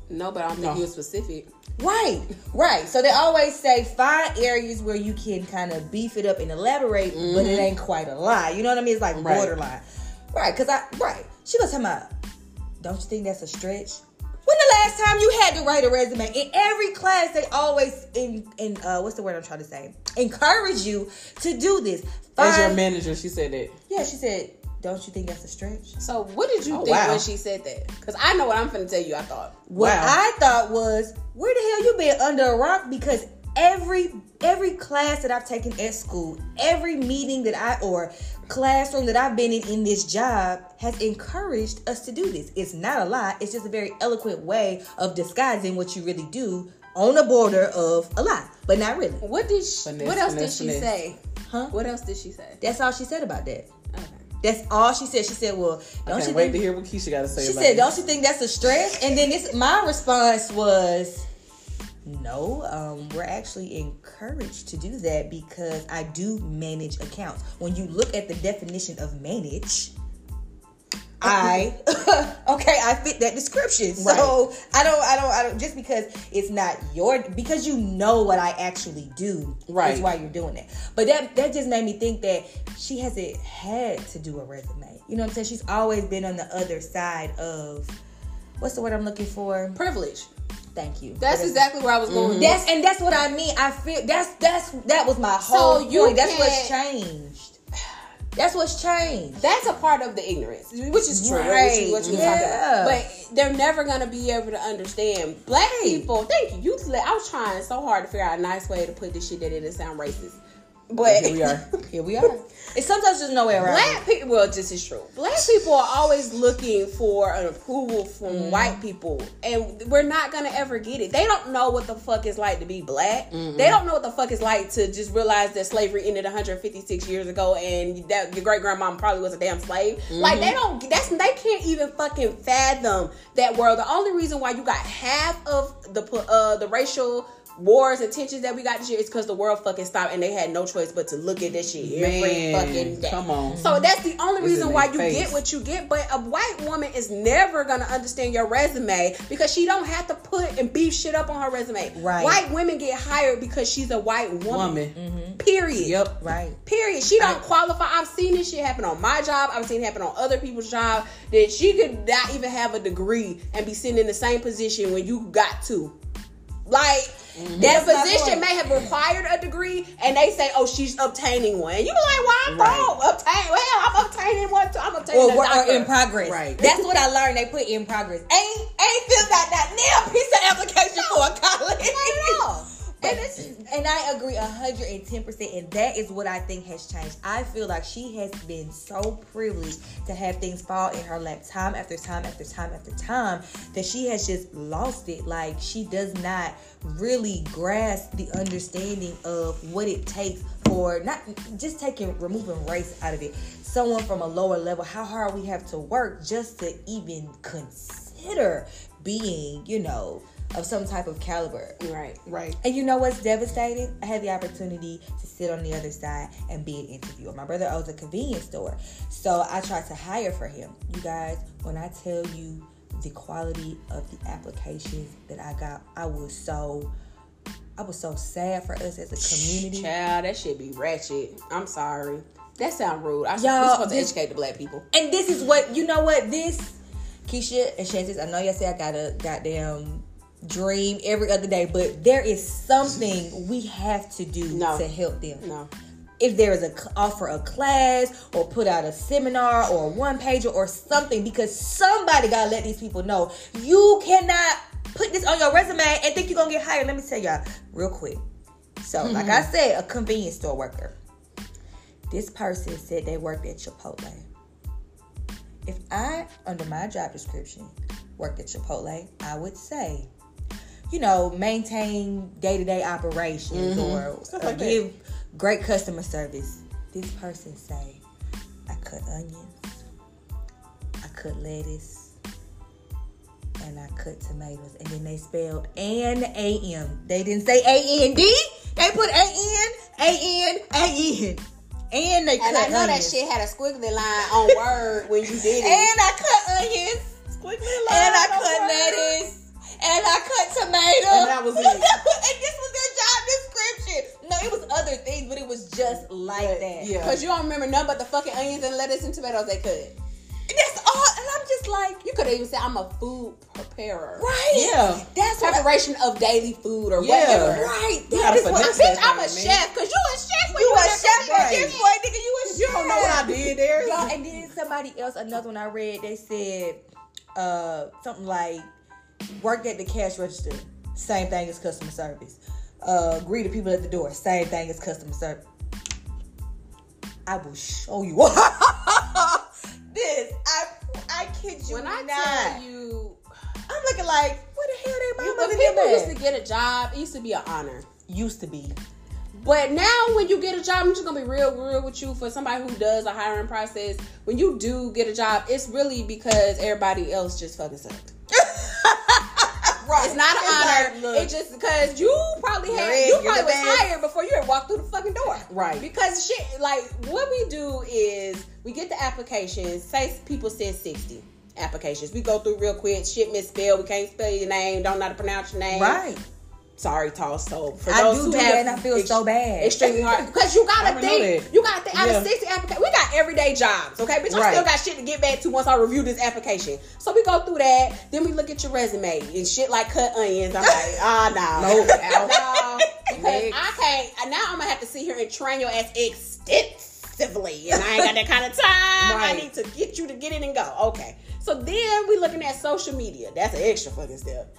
No, but I don't no. think you were specific. Right, right. So they always say find areas where you can kind of beef it up and elaborate, mm-hmm. but it ain't quite a lie. You know what I mean? It's like right. borderline. Right, because I, right. She was talking about, don't you think that's a stretch? When the last time you had to write a resume? In every class, they always, in, in uh, what's the word I'm trying to say? Encourage you to do this. Find, As your manager, she said that. Yeah, she said, don't you think that's a stretch? So what did you oh, think wow. when she said that? Because I know what I'm finna tell you, I thought. What wow. I thought was, where the hell you been under a rock? Because every every class that I've taken at school, every meeting that I, or classroom that I've been in in this job has encouraged us to do this. It's not a lie. It's just a very eloquent way of disguising what you really do on the border of a lie, but not really. What did she, finesse, What else finesse, did she finesse. say? Huh? What else did she say? That's all she said about that. That's all she said. She said, well, don't you wait think, to hear what Keisha got to say. She about said, this. Don't you think that's a stretch? And then this, my response was, no, um, we're actually encouraged to do that because I do manage accounts. When you look at the definition of manage, I, okay, I fit that description. So right. I don't, I don't, I don't, just because it's not your, because you know what I actually do. Right. That's why you're doing it. But that, that just made me think that she hasn't had to do a resume. You know what I'm saying? She's always been on the other side of, what's the word I'm looking for? Privilege. Thank you. That's that exactly where I was going. Mm-hmm. That's, and that's what I mean. I feel, that's, that's, that was my whole so you point. That's what's changed. That's what's changed. That's a part of the ignorance, which is true. Right. Which is what you're yeah. talking about. But they're never going to be able to understand. Black people, thank you. you. I was trying so hard to figure out a nice way to put this shit that didn't sound racist. But here we are. Here we are. It's sometimes there's no way around. Black people, well, this is true. Black people are always looking for an approval from mm. white people, and we're not gonna ever get it. They don't know what the fuck it's like to be black. Mm-hmm. They don't know what the fuck it's like to just realize that slavery ended one hundred fifty-six years ago, and that your great grandma probably was a damn slave. Mm-hmm. Like they don't. That's they can't even fucking fathom that world. The only reason why you got half of the uh, the racial wars and tensions that we got this year, it's because the world fucking stopped and they had no choice but to look at this shit every fucking day. Come on. So that's the only it's reason why you face. get what you get. But a white woman is never gonna understand your resume because she don't have to put and beef shit up on her resume. Right. White women get hired because she's a white woman. woman. Mm-hmm. Period. Yep. Right. Period. She don't I, qualify. I've seen this shit happen on my job. I've seen it happen on other people's job. That she could not even have a degree and be sitting in the same position when you got to. Like, mm-hmm. that position may have required a degree, and they say, oh, she's obtaining one. And you be like, well, I'm wrong. Right. Obtain, well, I'm obtaining one, too. I'm obtaining well, a Or in progress. Right. That's what I learned. They put in progress. Ain't, ain't filled out that damn piece of application no, for a college. Not at all. But, and, it's, and I agree one hundred ten percent. And that is what I think has changed. I feel like she has been so privileged to have things fall in her lap time after time after time after time that she has just lost it. Like, she does not really grasp the understanding of what it takes for not just taking, removing race out of it. Someone from a lower level, how hard we have to work just to even consider being, you know, of some type of caliber. Right, right. And you know what's devastating? I had the opportunity to sit on the other side and be an interviewer. My brother owns a convenience store, so I tried to hire for him. You guys, when I tell you the quality of the applications that I got, I was so... I was so sad for us as a community. Child, that shit be ratchet. I'm sorry. That sound rude. I was supposed this, to educate the black people. And this is what... You know what? This... Keisha and Shantis, I know y'all say I got a goddamn... dream every other day, but there is something we have to do no. to help them. No. If there is a offer a class or put out a seminar or a one pager or something, because somebody gotta let these people know you cannot put this on your resume and think you're gonna get hired. Let me tell y'all real quick. So, mm-hmm. like I said, a convenience store worker. This person said they worked at Chipotle. If I, under my job description, worked at Chipotle, I would say, you know, maintain day-to-day operations mm-hmm. or, or give great customer service. This person say, I cut onions, I cut lettuce, and I cut tomatoes. And then they spelled an A M. They didn't say A N D. They put A N, A N, A N. And they cut onions. And I know onions. That shit had a squiggly line on Word when you did it. And I cut onions. Squiggly line And I on cut word. lettuce. And I cut tomato. And that was it. And this was their job description. No, it was other things, but it was just like but, that. Yeah. Because you don't remember nothing but the fucking onions and lettuce and tomatoes they cut. And that's all. And I'm just like, you could have even said, I'm a food preparer. Right. Yeah. That's preparation I, of daily food or yeah. whatever. Right. That is what I bitch, I'm a man. chef. Because you a chef when you, you a chef. Right. Chef boy, nigga, you a chef. You don't know what I did there. Y'all, and then somebody else, another one I read, they said uh, something like, worked at the cash register, same thing as customer service. Uh, greeted people at the door, same thing as customer service. I will show you this. I I kid you when I not. Tell you, I'm looking like, what the hell they mama did that? People used to get a job. It used to be an honor. Used to be. But now when you get a job, I'm just going to be real, real with you. For somebody who does a hiring process, when you do get a job, it's really because everybody else just fucking sucked. Right. It's not an it's honor. Like, it's just because you probably had red, you probably was bad. hired before you had walked through the fucking door. Right. Because shit, like what we do is we get the applications. Say people said sixty applications. We go through real quick. Shit misspelled. We can't spell your name. Don't know how to pronounce your name. Right. Sorry, tall soul. For I those do who do have that, and I feel ex- so bad. Extremely hard because you gotta think. You gotta think out yeah. of sixty applications. We got everyday jobs, okay? Bitch, right. I still got shit to get back to once I review this application. So we go through that. Then we look at your resume and shit like cut onions. I'm like, ah, oh, no, no, because I can't. Now I'm gonna have to sit here and train your ass extensively, and I ain't got that kind of time. Right. I need to get you to get in and go. Okay. So then we looking at social media. That's an extra fucking step.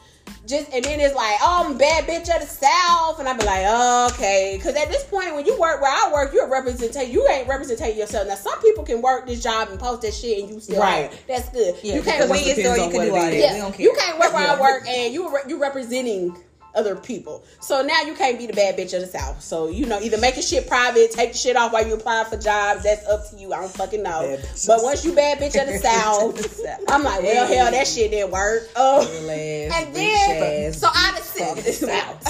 Just and then it's like, oh, I'm a bad bitch of the South, and I be like, oh, okay, because at this point, when you work where I work, you're representing, you ain't representing yourself. Now, some people can work this job and post that shit, and you still right. Like, that's good. Yeah, you can't win it, so you can do all that. Yeah. We don't care. You can't work where yeah. I work, and you you representing other people. So now you can't be the bad bitch of the South. So, you know, either make the shit private, take the shit off while you applying for jobs. That's up to you. I don't fucking know. But once you bad bitch of the South, I'm like, well, hell, that shit didn't work. Oh, and then, so obviously, so by the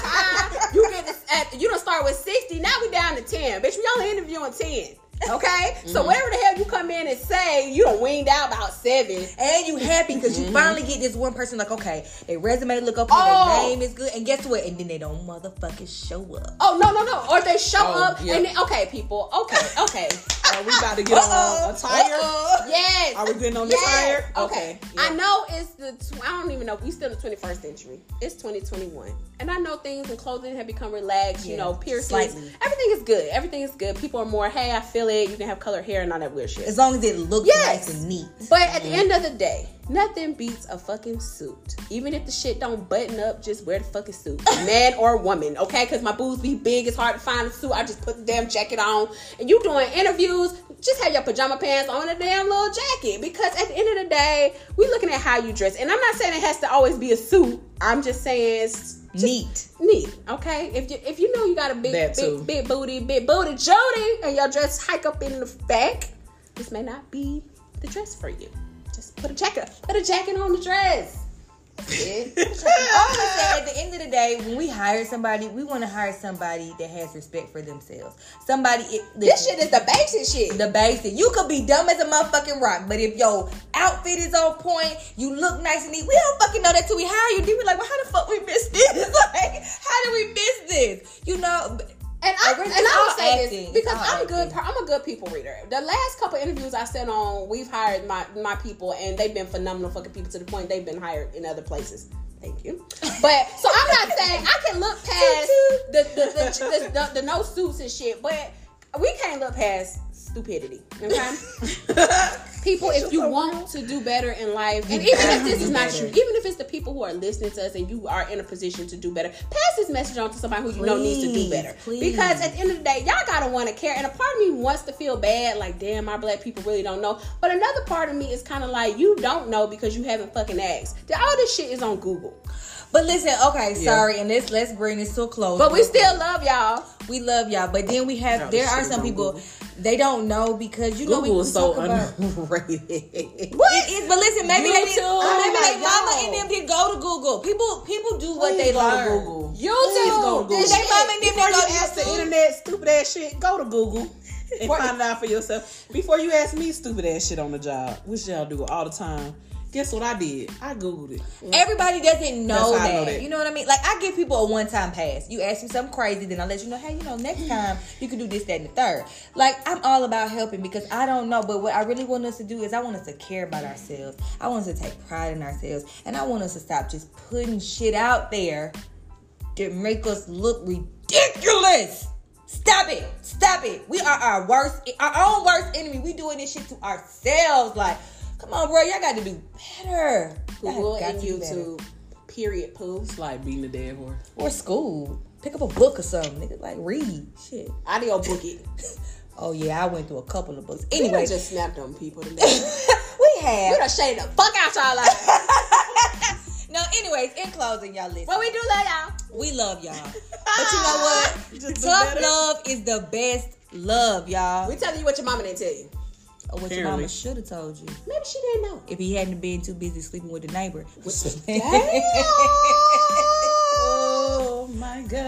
time you get this, at, you done start with sixty, now we down to ten. Bitch, we only interviewing ten. Okay, so mm-hmm. whatever the hell you come in and say, you done weaned out about seven, and you happy because you mm-hmm. finally get this one person. Like, okay, their resume look up, oh. their name is good, and guess what? And then they don't motherfucking show up. Oh no, no, no! Or they show oh, up, yeah. and then, okay, people, okay, okay, uh, we about to get Uh-oh. on a tire. Uh-oh. Yes, are we getting on the yes. tire? Okay, okay. Yeah. I know it's the. Tw- I don't even know. We still in the twenty-first century. It's twenty twenty-one, and I know things and clothing have become relaxed. Yeah. You know, piercings. Slightly. Everything is good. Everything is good. People are more, hey, I feel it. You can have colored hair and all that weird shit. As long as it looks yes. nice and neat. But at mm-hmm. the end of the day, nothing beats a fucking suit. Even if the shit don't button up, just wear the fucking suit. Man or woman, okay? Because my boobs be big. It's hard to find a suit. I just put the damn jacket on. And you doing interviews, just have your pajama pants on and a damn little jacket. Because at the end of the day, we looking at how you dress. And I'm not saying it has to always be a suit. I'm just saying it's just neat. Neat, okay? If you if you know you got a big, big, big booty, big booty Jody, and your dress hike up in the back, this may not be the dress for you. Just put a jacket, put a jacket on the dress. Yeah. I always say at the end of the day, when we hire somebody, we want to hire somebody that has respect for themselves. Somebody, it, this shit is the basic shit. The basic. You could be dumb as a motherfucking rock, but if your outfit is on point, you look nice and neat. We don't fucking know that till we hire you. Then we're like, well, how the fuck we missed this? Like, how did we miss this? You know. And I and I would say acting. This because I'm good. I'm a good people reader. The last couple interviews I sent on, we've hired my, my people, and they've been phenomenal fucking people to the point they've been hired in other places. Thank you. But so I'm not saying I can look past the the, the, the, the the no suits and shit, but we can't look past stupidity. Okay, people, if you want to do better in life, and even if this is not you, even if it's the people who are listening to us and you are in a position to do better, pass this message on to somebody who you please, know needs to do better. Please. Because at the end of the day, y'all gotta want to care. And a part of me wants to feel bad, like damn, our black people really don't know. But another part of me is kind of like, you don't know because you haven't fucking asked. All this shit is on Google. But listen, okay, yeah. sorry, and let's let's bring this to a close. But we still love y'all. We love y'all. But then we have, there are some people, Google. They don't know because, you Google know, we, we is so underrated. What? It is, but listen, maybe YouTube, they did, maybe they mama God. And them did go to Google. People people do what Please they learn. Go to Google. YouTube. Go to Google. They shit. Mama and them before you ask the internet stupid ass shit, go to Google. And find it out for yourself. Before you ask me stupid ass shit on the job, which y'all do all the time. Guess what I did? I Googled it. Everybody doesn't know that. know that. You know what I mean? Like, I give people a one-time pass. You ask me something crazy, then I let you know, hey, you know, next time you can do this, that, and the third. Like, I'm all about helping because I don't know. But what I really want us to do is I want us to care about ourselves. I want us to take pride in ourselves. And I want us to stop just putting shit out there that make us look ridiculous. Stop it. Stop it. We are our worst, our own worst enemy. We doing this shit to ourselves. Like, come on, bro. Y'all got to do better. Google and YouTube. Better. Period. Poo. It's like being a dead whore. Or school. Pick up a book or something. Nigga, like, read. Shit. Audio book it. Oh, yeah. I went through a couple of books. Anyway. We just snapped on people today. We have. We done shaded the fuck out y'all lives. No, anyways. In closing, y'all listen. Well, we do love y'all. We love y'all. But you know what? Just tough love is the best love, y'all. We telling you what your mama didn't tell you. Or what Fairly. Your mama should have told you. Maybe she didn't know. If he hadn't been too busy sleeping with the neighbor. Oh my God.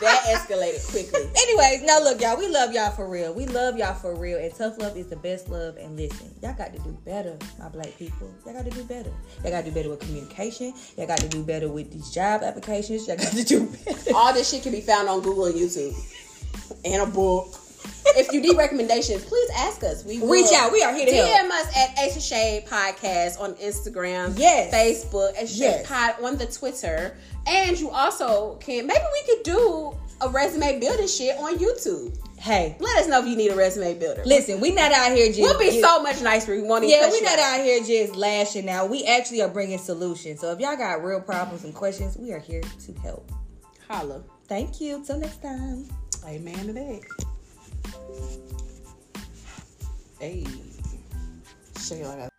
That escalated quickly. Anyways, no, look, y'all. We love y'all for real. We love y'all for real. And tough love is the best love. And listen, y'all got to do better, my black people. Y'all got to do better. Y'all got to do better with communication. Y'all got to do better with these job applications. Y'all got to do better. All this shit can be found on Google and YouTube. And a book. If you need recommendations, please ask us. We will. Reach out. We are here to D M help. D M us at Ace of Shade Podcast on Instagram, yes. Facebook, Ace of Shade Pod on the Twitter. And you also can, maybe we could do a resume building shit on YouTube. Hey, let us know if you need a resume builder. Listen, we not out here just... We'll be so much nicer. We want to Yeah, we not out here just lashing out. We actually are bringing solutions. So if y'all got real problems and questions, we are here to help. Holla. Thank you. Till next time. Amen to that. Hey, shake it like that.